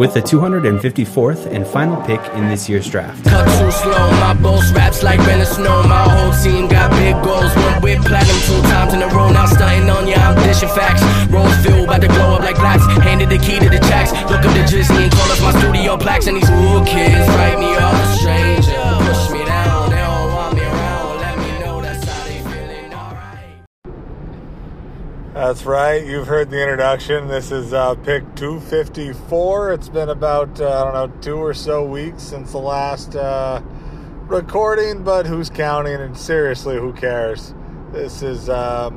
with the 254th and final pick in this year's draft. Cut too slow, my boss raps like Ben Snow. My whole team got big goals, one with platinum 2 times in a row. Now stunting on ya, I'm dishing facts. Rolls filled by the glow up like blacks. Handed the key to the jacks. Look up the Disney and call up my studio plaques. And these cool kids write me off a stranger. Push me down, they don't want me around. Let me know that's how they feeling, alright. That's right, you've heard the introduction. This is pick 254. It's been about, 2 or so weeks since the last recording, but who's counting? And seriously, who cares? This is a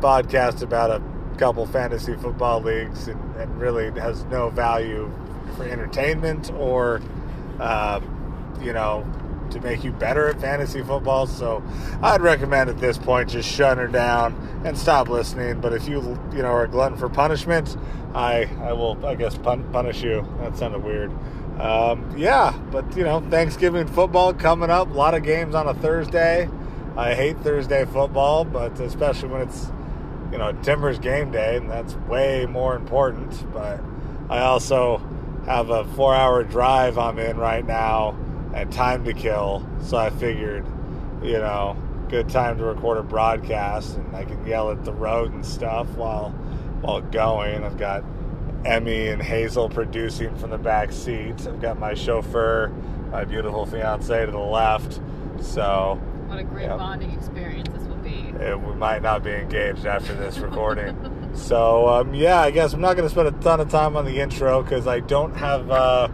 podcast about a couple fantasy football leagues and really has no value for entertainment or, to make you better at fantasy football. So I'd recommend at this point just shut her down and stop listening. But if you are a glutton for punishment, I will, I guess, punish you. That sounded weird. Thanksgiving football coming up. A lot of games on a Thursday. I hate Thursday football, but especially when it's, Timbers game day, and that's way more important. But I also have a 4-hour drive I'm in right now and time to kill, so I figured, good time to record a broadcast, and I can yell at the road and stuff while going. I've got Emmy and Hazel producing from the back seat. I've got my chauffeur, my beautiful fiance to the left. So what a great bonding experience this will be. We might not be engaged after this recording. So, I guess I'm not going to spend a ton of time on the intro because I don't have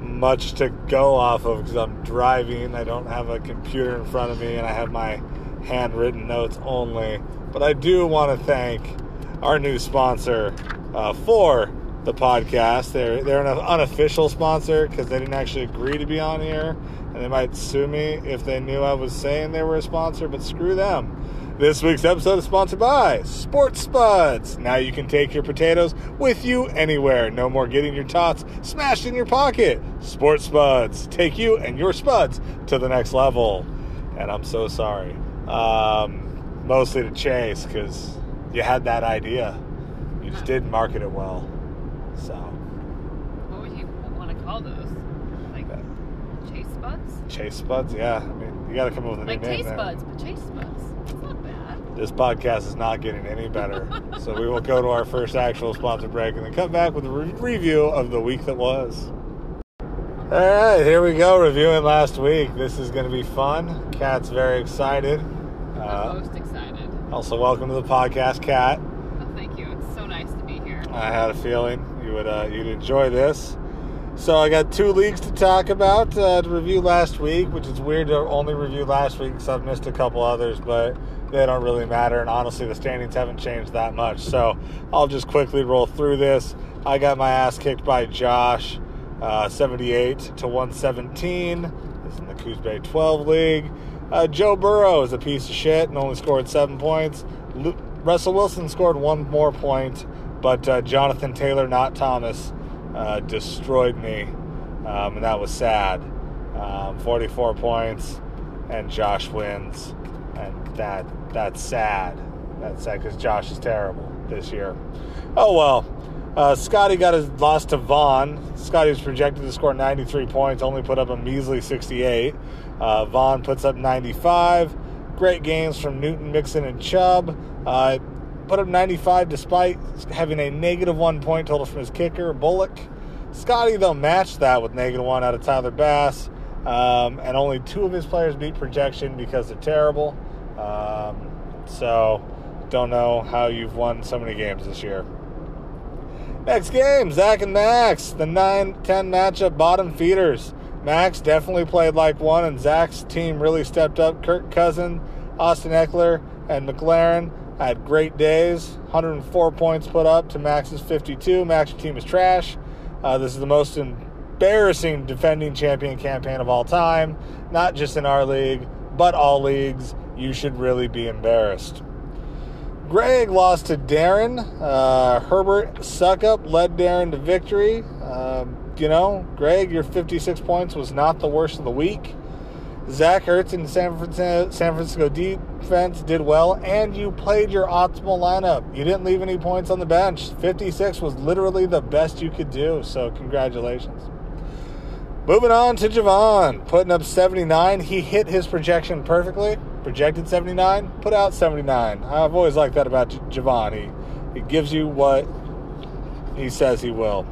much to go off of because I'm driving. I don't have a computer in front of me, and I have my handwritten notes only. But I do want to thank our new sponsor for the podcast. They're an unofficial sponsor because they didn't actually agree to be on here, and they might sue me if they knew I was saying they were a sponsor, but screw them. This week's episode is sponsored by Sports Spuds. Now you can take your potatoes with you anywhere. No more getting your tots smashed in your pocket. Sports Spuds, take you and your spuds to the next level. And I'm so sorry. Mostly to Chase, because you had that idea. You just didn't market it well. So, what would you want to call those? Like Chase Spuds? Chase Spuds, yeah. I mean, you got to come up with a new name. Like Chase Spuds, but Chase Spuds. This podcast is not getting any better. So we will go to our first actual sponsor break and then come back with a review of the week that was. All right, here we go, reviewing last week. This is going to be fun. Kat's very excited. I'm most excited. Also, welcome to the podcast, Kat. Oh, thank you. It's so nice to be here. I had a feeling you would you'd enjoy this. So I got 2 leagues to talk about to review last week, which is weird to only review last week because I've missed a couple others, but they don't really matter, and honestly, the standings haven't changed that much. So I'll just quickly roll through this. I got my ass kicked by Josh, 78-117. This is in the Coos Bay 12 League. Joe Burrow is a piece of shit and only scored 7 points. Russell Wilson scored 1 more point, but Jonathan Taylor, not Thomas, destroyed me, and that was sad. 44 points, and Josh wins, and that's sad. That's sad because Josh is terrible this year. Oh, well. Scotty got his loss to Vaughn. Scotty was projected to score 93 points, only put up a measly 68. Vaughn puts up 95. Great games from Newton, Mixon, and Chubb. Put up 95 despite having a negative 1 point total from his kicker, Bullock. Scotty, though, matched that with -1 out of Tyler Bass. And only 2 of his players beat projection because they're terrible. So, don't know how you've won so many games this year. Next game, Zach and Max. The 9-10 matchup, bottom feeders. Max definitely played like one, and Zach's team really stepped up. Kirk Cousins, Austin Eckler, and McLaurin had great days. 104 points put up to Max's 52. Max's team is trash. This is the most embarrassing defending champion campaign of all time. Not just in our league, but all leagues. You should really be embarrassed. Greg lost to Darren. Herbert suck-up led Darren to victory. Greg, your 56 points was not the worst of the week. Zach Ertz and San Francisco defense did well, and you played your optimal lineup. You didn't leave any points on the bench. 56 was literally the best you could do, so congratulations. Moving on to Javon, putting up 79. He hit his projection perfectly. Projected 79, put out 79. I've always liked that about Javon. He gives you what he says he will.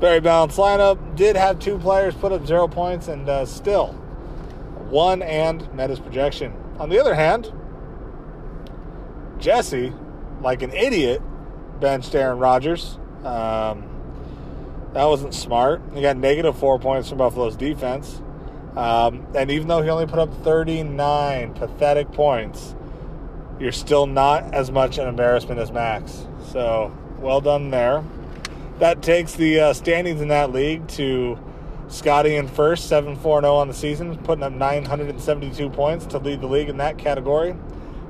Very balanced lineup. Did have two players put up 0 points and still won and met his projection. On the other hand, Jesse, like an idiot, benched Aaron Rodgers. That wasn't smart. He got negative 4 points from Buffalo's defense. And even though he only put up 39 pathetic points, you're still not as much an embarrassment as Max. So, well done there. That takes the standings in that league to Scotty in first, 7-4-0 on the season, putting up 972 points to lead the league in that category.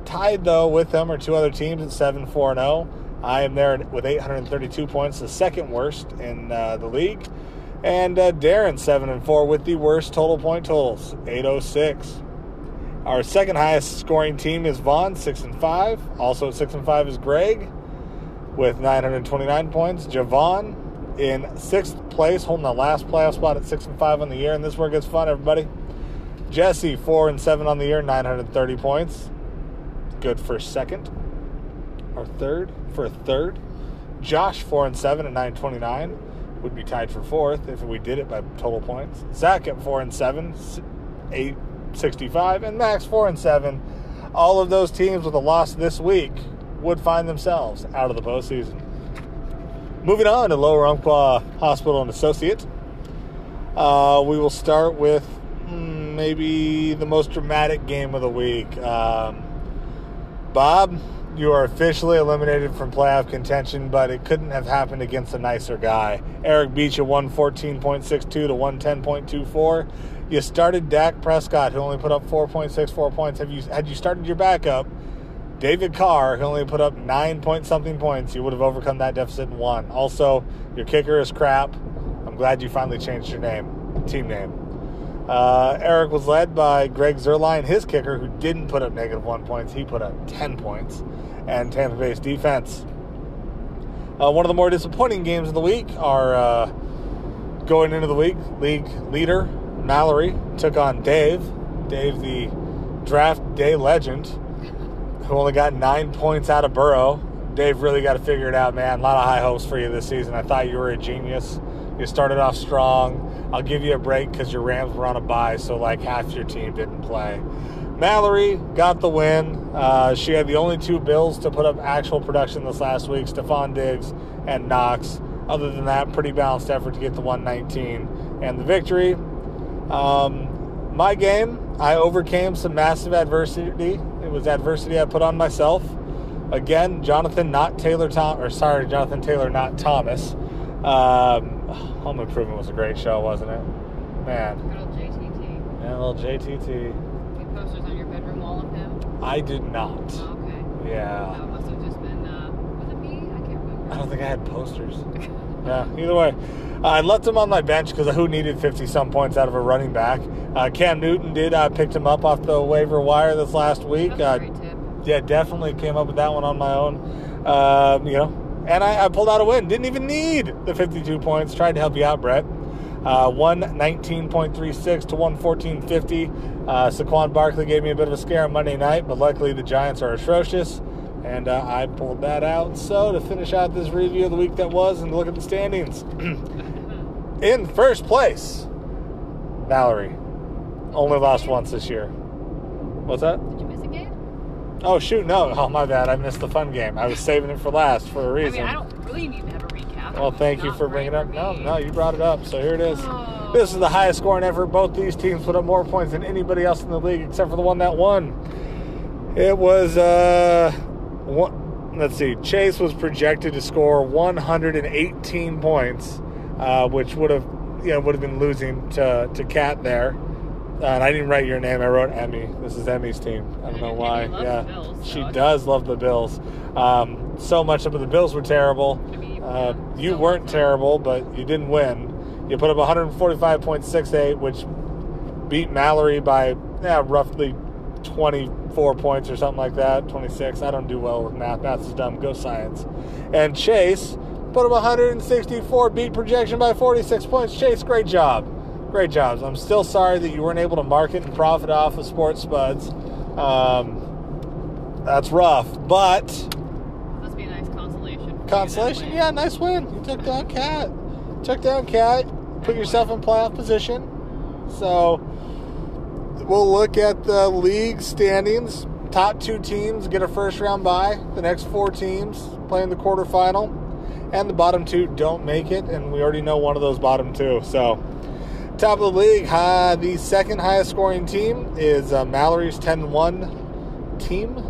Tied, though, with them are two other teams at 7-4-0. I am there with 832 points, the second worst in the league. And Darren, 7-4 with the worst total point totals, 806. Our second highest scoring team is Vaughn, 6-5. Also at 6-5 is Greg with 929 points. Javon in sixth place, holding the last playoff spot at 6-5 on the year. And this where it gets fun, everybody. Jesse, 4-7 on the year, 930 points. Good for second. Or third, for third. Josh, 4-7 at 929. Would be tied for fourth if we did it by total points. Zach at 4-7, 865, and Max 4-7. All of those teams with a loss this week would find themselves out of the postseason. Moving on to Lower Umpqua Hospital and Associates, we will start with maybe the most dramatic game of the week. Bob, you are officially eliminated from playoff contention, but it couldn't have happened against a nicer guy. Eric Beach at 114.62 to 110.24. You started Dak Prescott, who only put up 4.64 points. Had you started your backup, David Carr, who only put up 9-point-something points, you would have overcome that deficit and won. Also, your kicker is crap. I'm glad you finally changed your name, team name. Eric was led by Greg Zuerlein, his kicker, who didn't put up negative 1 points. He put up 10 points. And Tampa Bay's defense. One of the more disappointing games of the week are going into the week. League leader Mallory took on Dave. Dave, the draft day legend, who only got 9 points out of Burrow. Dave, really got to figure it out, man. A lot of high hopes for you this season. I thought you were a genius. You started off strong. I'll give you a break because your Rams were on a bye, so like half your team didn't play. Mallory got the win. She had the only two Bills to put up actual production this last week, Stephon Diggs and Knox. Other than that, pretty balanced effort to get the 119 and the victory. My game, I overcame some massive adversity. It was adversity I put on myself. Again, Jonathan Taylor, not Thomas. Home Improvement was a great show, wasn't it? Man. Little JTT. Yeah, little JTT. You had posters on your bedroom wall of him? I did not. Oh, okay. Yeah. That must have just been, was it me? I can't remember. I don't think I had posters. Yeah, either way. I left him on my bench because who needed 50-some points out of a running back? Cam Newton did. I picked him up off the waiver wire this last week. That's a great tip. Yeah, definitely came up with that one on my own. And I pulled out a win. Didn't even need the 52 points. Tried to help you out, Brett. 119.36 to 114.50. Saquon Barkley gave me a bit of a scare on Monday night, but luckily the Giants are atrocious, and I pulled that out. So to finish out this review of the week that was and look at the standings. In first place, Mallory. Only lost once this year. What's that? Oh, shoot, no. Oh, my bad. I missed the fun game. I was saving it for last for a reason. I mean, I don't really need to have a recap. Well, thank you for bringing it up. No, you brought it up, so here it is. Oh. This is the highest scoring ever. Both these teams put up more points than anybody else in the league except for the one that won. It was, Chase was projected to score 118 points, which would have been losing to Kat there. And I didn't write your name. I wrote Emmy. This is Emmy's team. I don't know why. Yeah, the Bills, she does love the Bills. So much of the Bills were terrible. I mean, you weren't terrible, but you didn't win. You put up 145.68, which beat Mallory by roughly 24 points or something like that, 26. I don't do well with math. Math is dumb. Go science. And Chase put up 164, beat projection by 46 points. Chase, great job. Great jobs. I'm still sorry that you weren't able to market and profit off of Sports Spuds. That's rough, but... must be a nice consolation. Consolation? Yeah, nice win. You took down Cat. Put yourself in playoff position. So, we'll look at the league standings. Top two teams get a first round bye. The next four teams play in the quarterfinal. And the bottom two don't make it. And we already know one of those bottom two. So, top of the league, the second highest scoring team is Mallory's 10-1 team.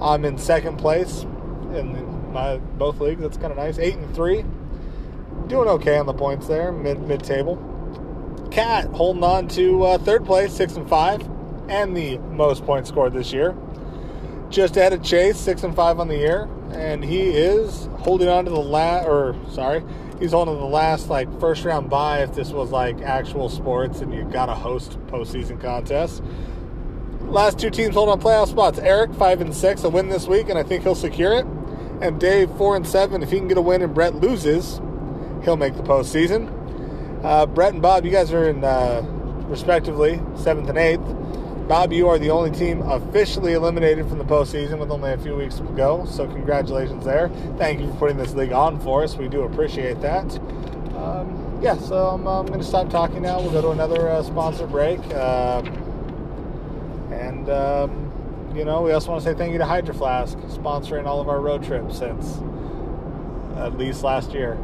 I'm in second place in both leagues. That's kind of nice. 8-3. Doing okay on the points there, mid-table. Cat holding on to third place, 6-5, and the most points scored this year. Just added Chase, 6-5 on the year, and he is holding on to the he's holding on to the last first round bye. If this was actual sports and you got to host postseason contests, last two teams hold on playoff spots. Eric 5-6, a win this week, and I think he'll secure it. And Dave 4-7, if he can get a win and Brett loses, he'll make the postseason. Brett and Bob, you guys are in, respectively, 7th and 8th. Bob, you are the only team officially eliminated from the postseason with only a few weeks to go, so congratulations there. Thank you for putting this league on for us. We do appreciate that. I'm going to stop talking now. We'll go to another sponsor break. We also want to say thank you to Hydro Flask, sponsoring all of our road trips since at least last year.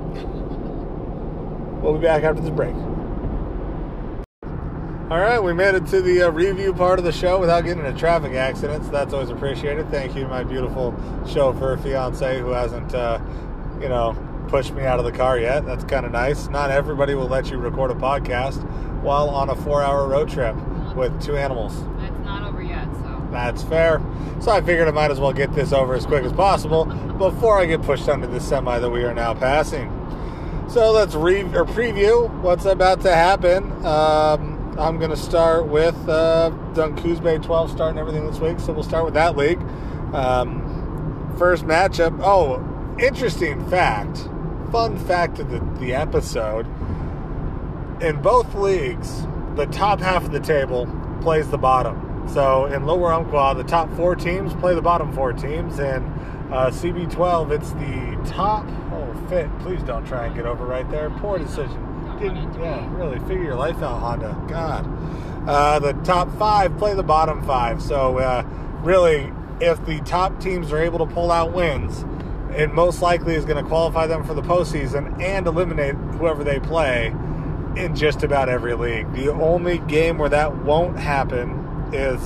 We'll be back after this break. All right, we made it to the review part of the show without getting in a traffic accident, so that's always appreciated. Thank you to my beautiful chauffeur fiance who hasn't, pushed me out of the car yet. That's kind of nice. Not everybody will let you record a podcast while on a 4-hour road trip with two animals. It's not over yet, so. That's fair. So I figured I might as well get this over as quick as possible before I get pushed under the semi that we are now passing. So let's preview what's about to happen. I'm going to start with Dunkooz Bay 12 starting everything this week, so we'll start with that league. First matchup. Oh, interesting fact. Fun fact of the episode. In both leagues, the top half of the table plays the bottom. So in Lower Umpqua, the top four teams play the bottom four teams, and CB12, it's the top... Oh, fit. Please don't try and get over right there. Poor decision. Really figure your life out, Honda. God. The top five play the bottom five. So, really, if the top teams are able to pull out wins, it most likely is going to qualify them for the postseason and eliminate whoever they play in just about every league. The only game where that won't happen is...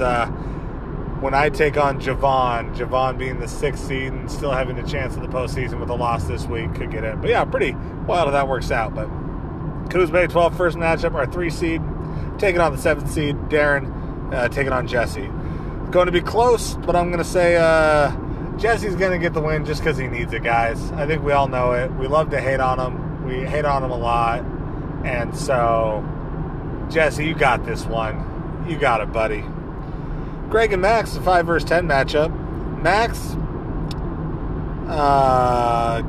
when I take on Javon being the 6th seed and still having a chance of the postseason with a loss this week, could get in. But yeah, pretty wild if that works out. But Coos Bay 12 first matchup, our 3 seed, taking on the 7th seed, Darren, taking on Jesse. Going to be close, but I'm going to say Jesse's going to get the win just because he needs it, guys. I think we all know it. We love to hate on him. We hate on him a lot. And so, Jesse, you got this one. You got it, buddy. Greg and Max, the 5 versus 10 matchup. Max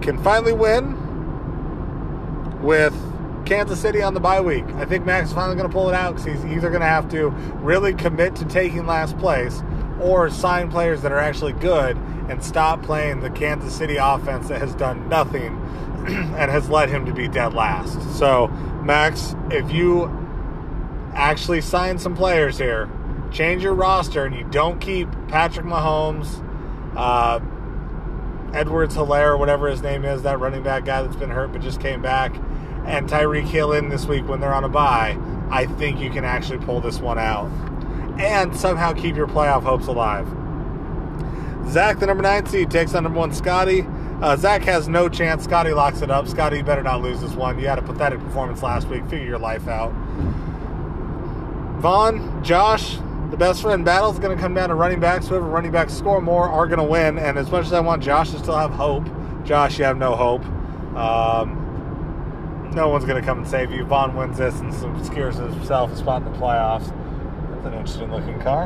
can finally win with Kansas City on the bye week. I think Max is finally going to pull it out because he's either going to have to really commit to taking last place or sign players that are actually good and stop playing the Kansas City offense that has done nothing and has led him to be dead last. So, Max, if you actually sign some players here, change your roster, and you don't keep Patrick Mahomes, Edwards-Hilaire, whatever his name is, that running back guy that's been hurt but just came back, and Tyreek Hill in this week when they're on a bye, I think you can actually pull this one out. And somehow keep your playoff hopes alive. Zach, the number 9 seed, takes on number 1 Scotty. Zach has no chance. Scotty locks it up. Scotty, you better not lose this one. You had a pathetic performance last week. Figure your life out. Vaughn, Josh... the best friend battle is going to come down to running backs. Whoever running backs score more are going to win. And as much as I want Josh to still have hope, Josh, you have no hope. No one's going to come and save you. Vaughn wins this and secures himself a spot in the playoffs. It's an interesting looking car.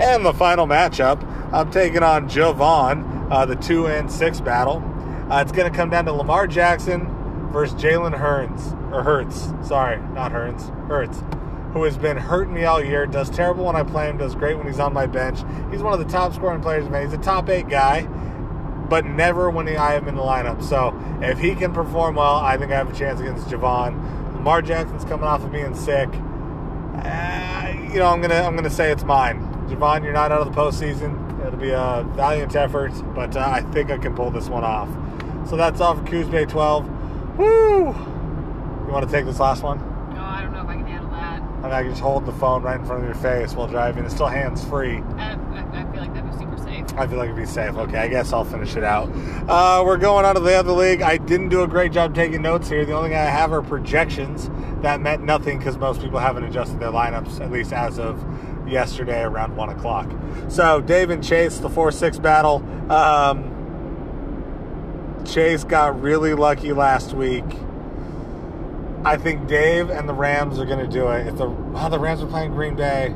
And the final matchup, I'm taking on Jovan, the 2 and 6 battle. It's going to come down to Lamar Jackson versus Jalen Hurts, who has been hurting me all year, does terrible when I play him, does great when he's on my bench. He's one of the top scoring players, man. He's a top 8 guy, but never when I am in the lineup. So if he can perform well, I think I have a chance against Jovan. Lamar Jackson's coming off of being sick. I'm gonna say it's mine. Jovan, you're not out of the postseason. It'll be a valiant effort, but I think I can pull this one off. So that's all for Coosbay 12. Woo! You want to take this last one? No, I don't know if I can handle that. I mean, I can just hold the phone right in front of your face while driving. It's still hands-free. I feel like that'd be super safe. I feel like it'd be safe. Okay, I guess I'll finish it out. We're going on to the other league. I didn't do a great job taking notes here. The only thing I have are projections. That meant nothing because most people haven't adjusted their lineups, at least as of yesterday around 1 o'clock. So Dave and Chase, the 4-6 battle. Chase got really lucky last week. I think Dave and the Rams are going to do it. The Rams are playing Green Bay.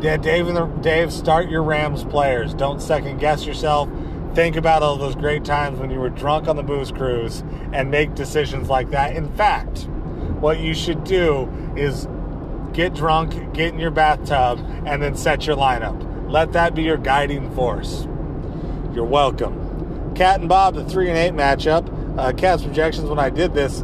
Yeah, Dave, start your Rams players. Don't second guess yourself. Think about all those great times when you were drunk on the booze cruise and make decisions like that. In fact, what you should do is get drunk, get in your bathtub, and then set your lineup. Let that be your guiding force. You're welcome. Cat and Bob, the 3 and 8 matchup. Cat's projections when I did this,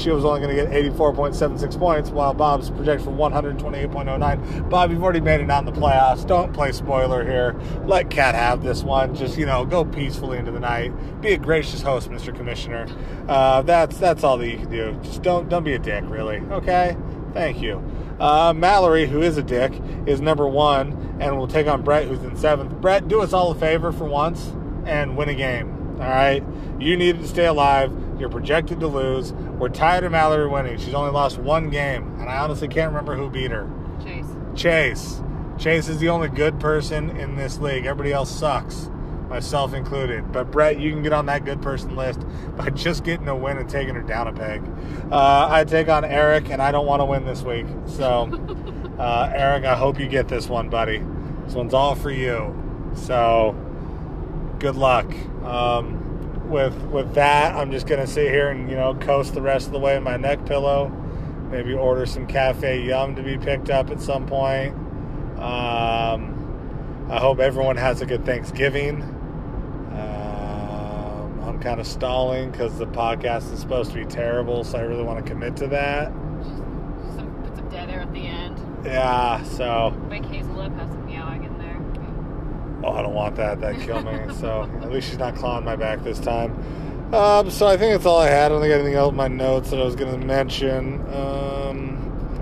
she was only going to get 84.76 points, while Bob's projection for 128.09. Bob, you've already made it out in the playoffs. Don't play spoiler here. Let Cat have this one. Just, go peacefully into the night. Be a gracious host, Mr. Commissioner. That's all that you can do. Just don't be a dick, really. Okay? Thank you. Mallory, who is a dick, is number 1, and will take on Brett, who's in 7th. Brett, do us all a favor for once and win a game. All right? You needed to stay alive. You're projected to lose. We're tired of Mallory winning. She's only lost one game, and I honestly can't remember who beat her. Chase. Chase is the only good person in this league. Everybody else sucks, myself included. But, Brett, you can get on that good person list by just getting a win and taking her down a peg. I take on Eric, and I don't want to win this week. So, Eric, I hope you get this one, buddy. This one's all for you. So, good luck. With that, I'm just going to sit here and, coast the rest of the way in my neck pillow. Maybe order some Cafe Yum to be picked up at some point. I hope everyone has a good Thanksgiving. I'm kind of stalling because the podcast is supposed to be terrible, so I really want to commit to that. Just put some dead air at the end. Yeah, so. Make Hazel up, have some meowing in there. Oh, I don't want that. That'd kill me. So at least she's not clawing my back this time. So I think that's all I had. I don't think I had anything else in my notes that I was going to mention.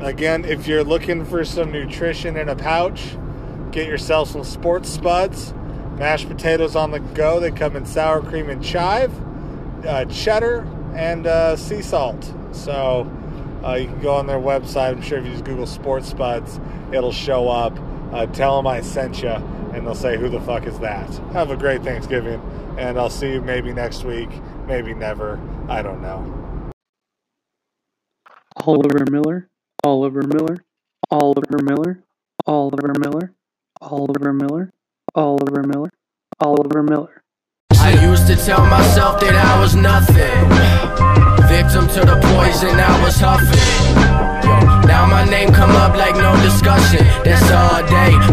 Again, if you're looking for some nutrition in a pouch, get yourself some Sports Spuds. Mashed potatoes on the go. They come in sour cream and chive, cheddar, and sea salt. So you can go on their website. I'm sure if you just Google Sports Spuds, it'll show up. Tell them I sent you. And they'll say, who the fuck is that? Have a great Thanksgiving, and I'll see you maybe next week, maybe never. I don't know. Oliver Miller, Oliver Miller, Oliver Miller, Oliver Miller, Oliver Miller, Oliver Miller, Oliver Miller. I used to tell myself that I was nothing. Victim to the poison, I was huffing. Now my name come up like no discussion. That's all day.